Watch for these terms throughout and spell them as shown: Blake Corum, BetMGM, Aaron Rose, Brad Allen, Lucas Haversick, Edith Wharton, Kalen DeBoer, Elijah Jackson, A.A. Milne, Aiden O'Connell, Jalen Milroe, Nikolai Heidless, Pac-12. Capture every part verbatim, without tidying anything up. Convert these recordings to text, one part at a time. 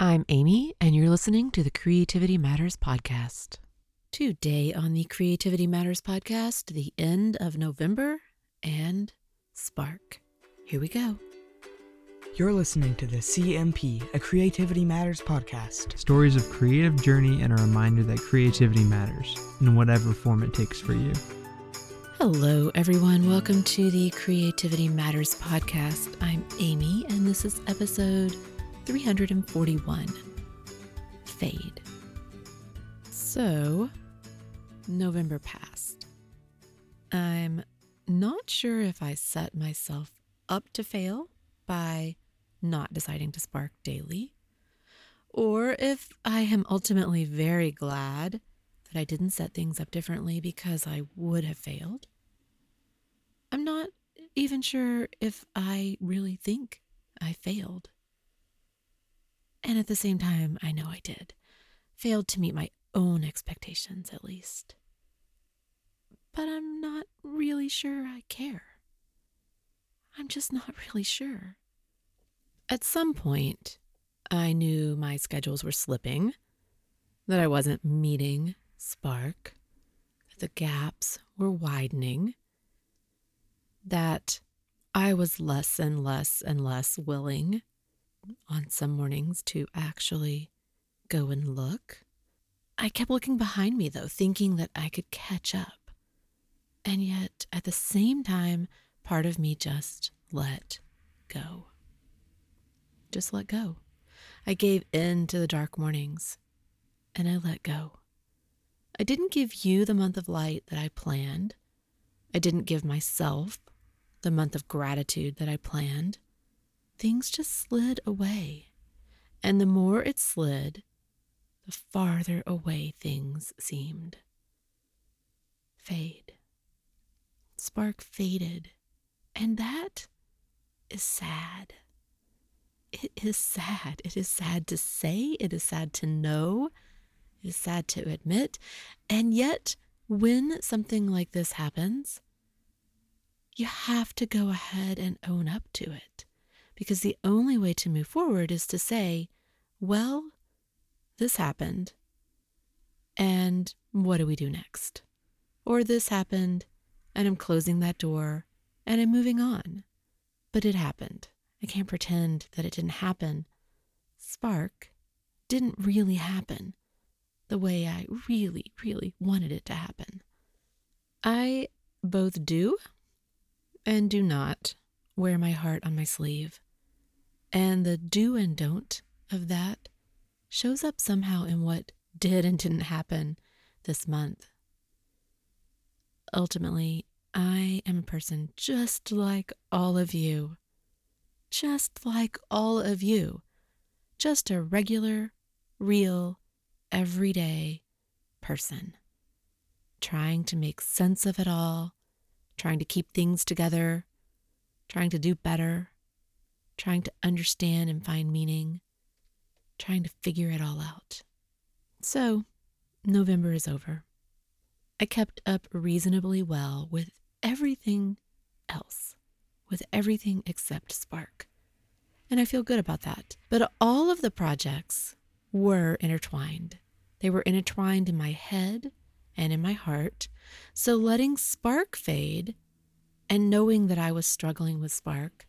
I'm Amy, and you're listening to the Creativity Matters Podcast. Today on the Creativity Matters Podcast, the end of November and Spark. Here we go. You're listening to the C M P, a Creativity Matters Podcast. Stories of creative journey and a reminder that creativity matters in whatever form it takes for you. Hello, everyone. Welcome to the Creativity Matters Podcast. I'm Amy, and this is episode three forty-one, Fade. So, November passed. I'm not sure if I set myself up to fail by not deciding to spark daily, or if I am ultimately very glad that I didn't set things up differently because I would have failed. I'm not even sure if I really think I failed. And at the same time, I know I did. Failed to meet my own expectations, at least. But I'm not really sure I care. I'm just not really sure. At some point, I knew my schedules were slipping, that I wasn't meeting Spark, that the gaps were widening, that I was less and less and less willing on some mornings to actually go and look. I kept looking behind me, though, thinking that I could catch up. And yet, at the same time, part of me just let go. Just let go. I gave in to the dark mornings, and I let go. I didn't give you the month of light that I planned. I didn't give myself the month of gratitude that I planned. Things just slid away, and the more it slid, the farther away things seemed. Fade. Spark faded, and that is sad. It is sad. It is sad to say. It is sad to know. It is sad to admit, and yet when something like this happens, you have to go ahead and own up to it. Because the only way to move forward is to say, well, this happened, and what do we do next? Or this happened, and I'm closing that door, and I'm moving on. But it happened. I can't pretend that it didn't happen. Spark didn't really happen the way I really, really wanted it to happen. I both do and do not wear my heart on my sleeve. And the do and don't of that shows up somehow in what did and didn't happen this month. Ultimately, I am a person just like all of you. Just like all of you. Just a regular, real, everyday person. Trying to make sense of it all. Trying to keep things together. Trying to do better, trying to understand and find meaning, trying to figure it all out. So, November is over. I kept up reasonably well with everything else, with everything except Spark. And I feel good about that. But all of the projects were intertwined. They were intertwined in my head and in my heart. So letting Spark fade and knowing that I was struggling with Spark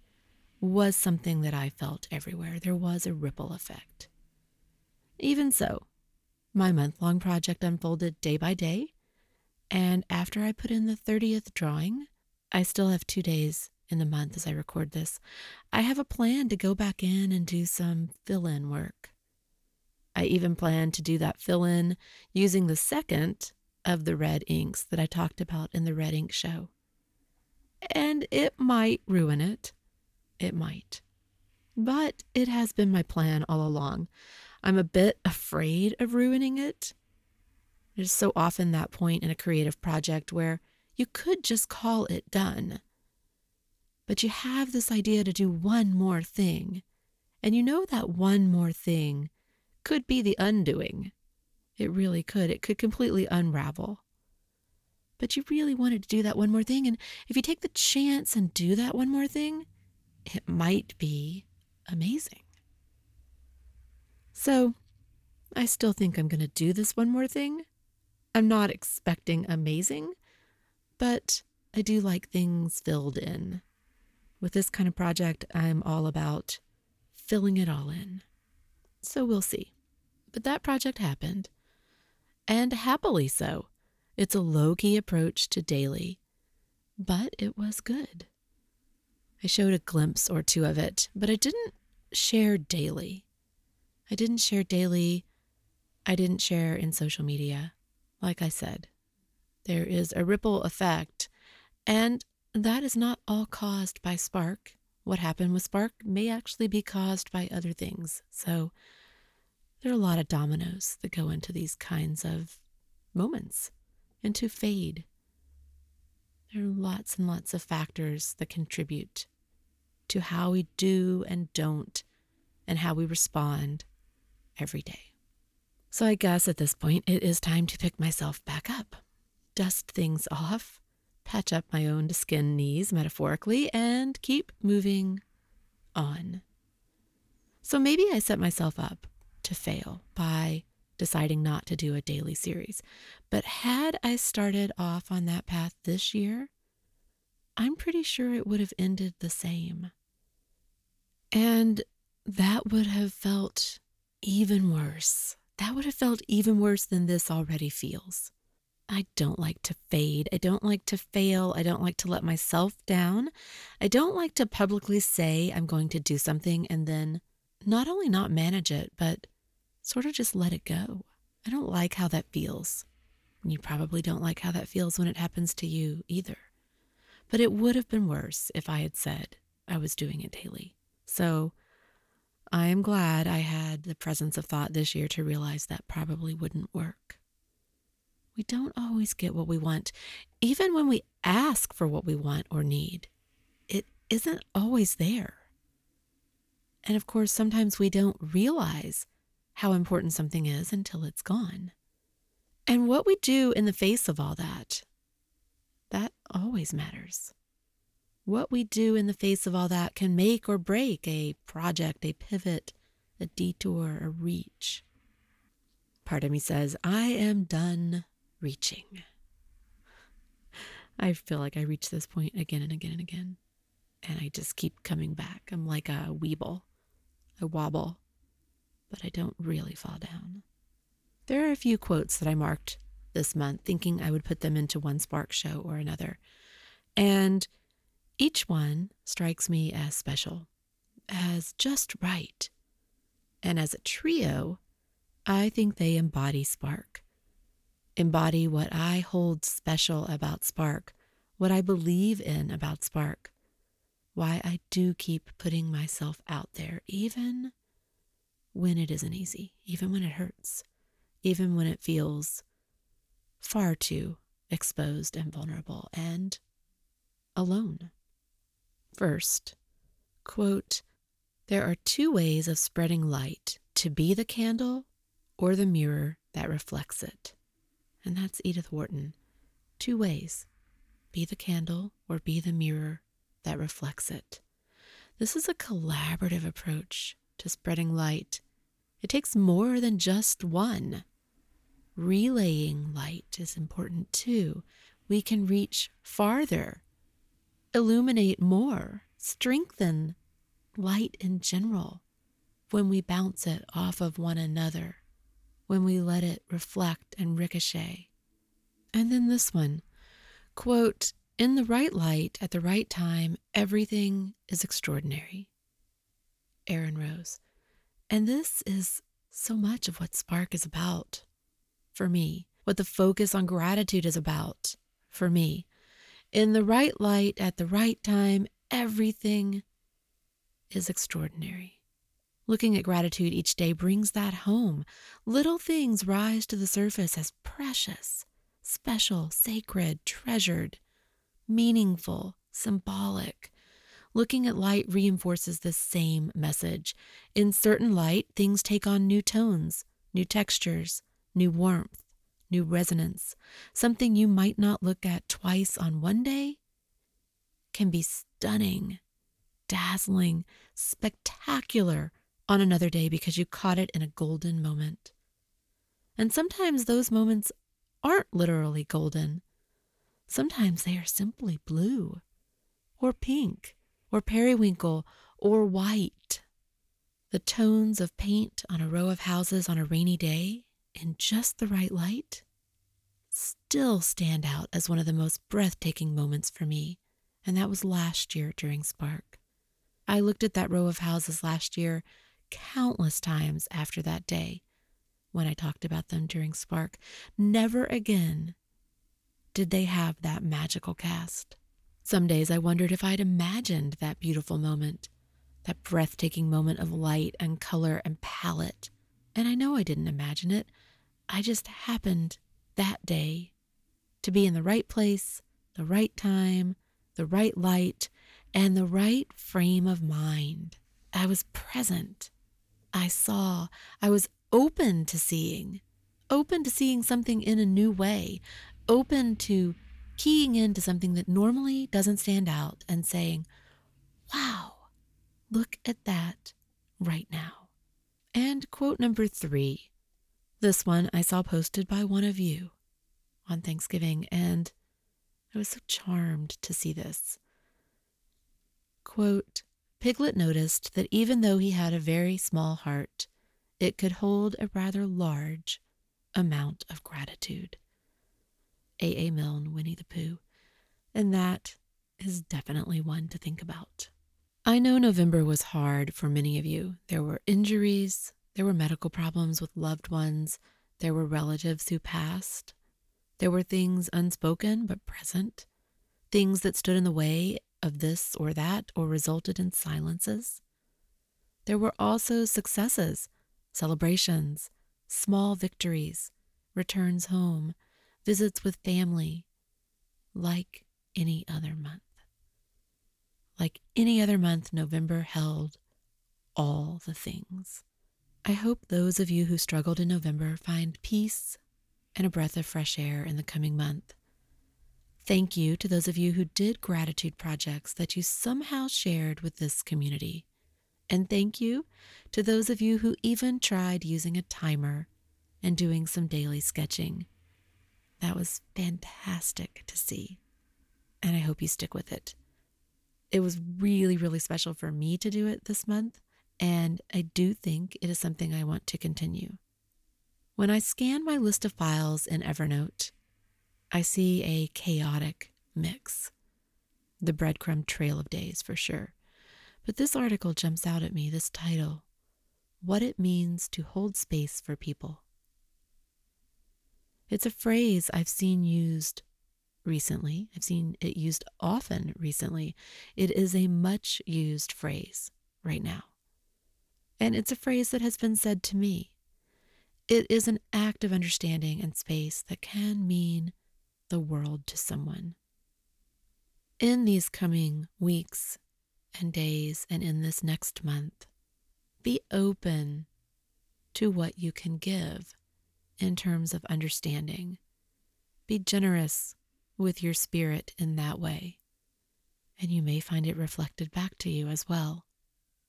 was something that I felt everywhere. There was a ripple effect. Even so, my month-long project unfolded day by day, and after I put in the thirtieth drawing, I still have two days in the month as I record this, I have a plan to go back in and do some fill-in work. I even plan to do that fill-in using the second of the red inks that I talked about in the Red Ink Show. And it might ruin it. It might. But it has been my plan all along. I'm a bit afraid of ruining it. There's so often that point in a creative project where you could just call it done. But you have this idea to do one more thing. And you know that one more thing could be the undoing. It really could. It could completely unravel. But you really wanted to do that one more thing. And if you take the chance and do that one more thing, it might be amazing. So I still think I'm going to do this one more thing. I'm not expecting amazing, but I do like things filled in. With this kind of project, I'm all about filling it all in. So we'll see. But that project happened. And happily so. It's a low-key approach to daily. But it was good. I showed a glimpse or two of it, but I didn't share daily. I didn't share daily. I didn't share in social media. Like I said, there is a ripple effect, and that is not all caused by Spark. What happened with Spark may actually be caused by other things. So there are a lot of dominoes that go into these kinds of moments, into fade. There are lots and lots of factors that contribute to how we do and don't and how we respond every day. So I guess at this point, it is time to pick myself back up, dust things off, patch up my own skin knees metaphorically, and keep moving on. So maybe I set myself up to fail by deciding not to do a daily series. But had I started off on that path this year, I'm pretty sure it would have ended the same. And that would have felt even worse. That would have felt even worse than this already feels. I don't like to fade. I don't like to fail. I don't like to let myself down. I don't like to publicly say I'm going to do something and then not only not manage it, but sort of just let it go. I don't like how that feels. And you probably don't like how that feels when it happens to you either. But it would have been worse if I had said I was doing it daily. So I am glad I had the presence of thought this year to realize that probably wouldn't work. We don't always get what we want. Even when we ask for what we want or need, it isn't always there. And of course, sometimes we don't realize how important something is until it's gone. And what we do in the face of all that, that always matters. What we do in the face of all that can make or break a project, a pivot, a detour, a reach. Part of me says, I am done reaching. I feel like I reach this point again and again and again. And I just keep coming back. I'm like a weeble. I wobble, but I don't really fall down. There are a few quotes that I marked this month, thinking I would put them into one Spark show or another. And each one strikes me as special, as just right. And as a trio, I think they embody Spark, embody what I hold special about Spark, what I believe in about Spark, why I do keep putting myself out there, even when it isn't easy, even when it hurts, even when it feels far too exposed and vulnerable and alone. First, quote, there are two ways of spreading light, to be the candle or the mirror that reflects it. And that's Edith Wharton. Two ways, be the candle or be the mirror that reflects it. This is a collaborative approach to spreading light. It takes more than just one. Relaying light is important too. We can reach farther, illuminate more, strengthen light in general when we bounce it off of one another, when we let it reflect and ricochet. And then this one, quote, in the right light at the right time, everything is extraordinary. Aaron Rose. And this is so much of what Spark is about for me, what the focus on gratitude is about for me. In the right light, at the right time, everything is extraordinary. Looking at gratitude each day brings that home. Little things rise to the surface as precious, special, sacred, treasured, meaningful, symbolic. Looking at light reinforces the same message. In certain light, things take on new tones, new textures, new warmth, new resonance. Something you might not look at twice on one day can be stunning, dazzling, spectacular on another day because you caught it in a golden moment. And sometimes those moments aren't literally golden. Sometimes they are simply blue, or pink, or periwinkle, or white. The tones of paint on a row of houses on a rainy day, in just the right light, still stand out as one of the most breathtaking moments for me, and that was last year during Spark. I looked at that row of houses last year countless times after that day when I talked about them during Spark. Never again did they have that magical cast. Some days I wondered if I'd imagined that beautiful moment, that breathtaking moment of light and color and palette. And I know I didn't imagine it. I just happened that day to be in the right place, the right time, the right light, and the right frame of mind. I was present. I saw. I was open to seeing. Open to seeing something in a new way. Open to keying into something that normally doesn't stand out and saying, wow, look at that right now. And quote number three. This one I saw posted by one of you on Thanksgiving, and I was so charmed to see this. Quote, Piglet noticed that even though he had a very small heart, it could hold a rather large amount of gratitude. A A. Milne, Winnie the Pooh. And that is definitely one to think about. I know November was hard for many of you. There were injuries, there were medical problems with loved ones, there were relatives who passed, there were things unspoken but present, things that stood in the way of this or that or resulted in silences. There were also successes, celebrations, small victories, returns home, visits with family, like any other month. Like any other month, November held all the things. I hope those of you who struggled in November find peace and a breath of fresh air in the coming month. Thank you to those of you who did gratitude projects that you somehow shared with this community. And thank you to those of you who even tried using a timer and doing some daily sketching. That was fantastic to see, and I hope you stick with it. It was really, really special for me to do it this month, and I do think it is something I want to continue. When I scan my list of files in Evernote, I see a chaotic mix. The breadcrumb trail of days, for sure. But this article jumps out at me, this title, What It Means to Hold Space for People. It's a phrase I've seen used recently. I've seen it used often recently. It is a much used phrase right now. And it's a phrase that has been said to me. It is an act of understanding and space that can mean the world to someone. In these coming weeks and days and in this next month, be open to what you can give in terms of understanding. Be generous with your spirit in that way, and you may find it reflected back to you as well.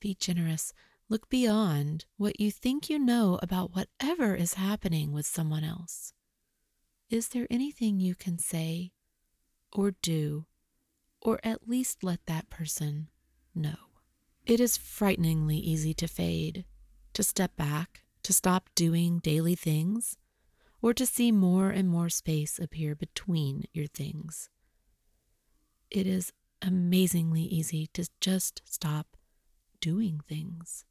Be generous. Look beyond what you think you know about whatever is happening with someone else. Is there anything you can say or do, or at least let that person know? It is frighteningly easy to fade, to step back, to stop doing daily things, or to see more and more space appear between your things. It is amazingly easy to just stop doing things,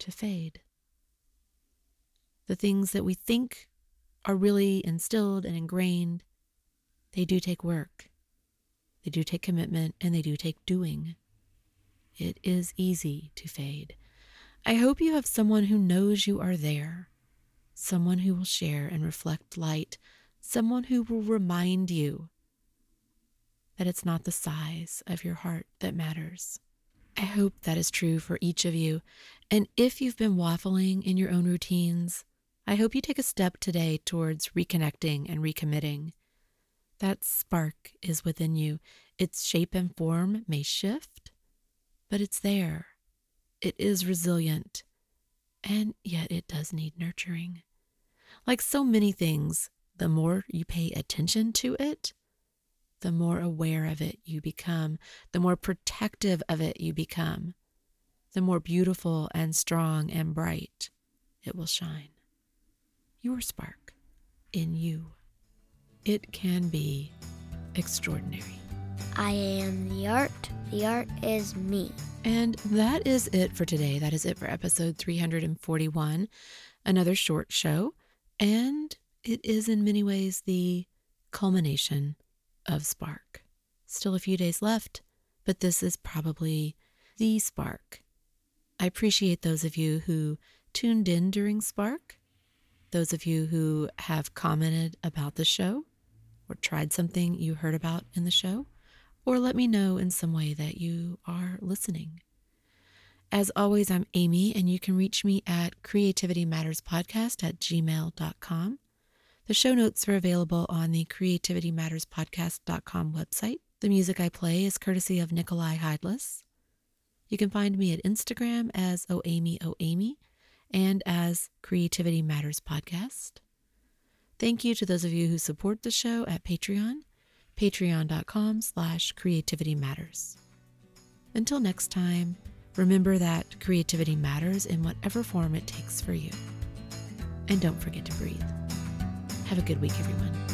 to fade. The things that we think are really instilled and ingrained, they do take work, they do take commitment, and they do take doing. It is easy to fade. I hope you have someone who knows you are there, someone who will share and reflect light, someone who will remind you that it's not the size of your heart that matters. I hope that is true for each of you. And if you've been waffling in your own routines, I hope you take a step today towards reconnecting and recommitting. That spark is within you. Its shape and form may shift, but it's there. It is resilient, and yet it does need nurturing. Like so many things, the more you pay attention to it, the more aware of it you become, the more protective of it you become, the more beautiful and strong and bright it will shine. Your spark in you. It can be extraordinary. I am the art. The art is me. And that is it for today. That is it for episode three hundred forty-one, another short show. And it is in many ways the culmination of Spark. Still a few days left, but this is probably the Spark. I appreciate those of you who tuned in during Spark, those of you who have commented about the show or tried something you heard about in the show, or let me know in some way that you are listening. As always, I'm Amy, and you can reach me at creativity matters podcast at gmail dot com. The show notes are available on the creativity matters podcast dot com website. The music I play is courtesy of Nikolai Heidless. You can find me at Instagram as O Amy O Amy and as Creativity Matters Podcast. Thank you to those of you who support the show at Patreon, patreon.com slash creativity matters. Until next time, remember that creativity matters in whatever form it takes for you. And don't forget to breathe. Have a good week, everyone.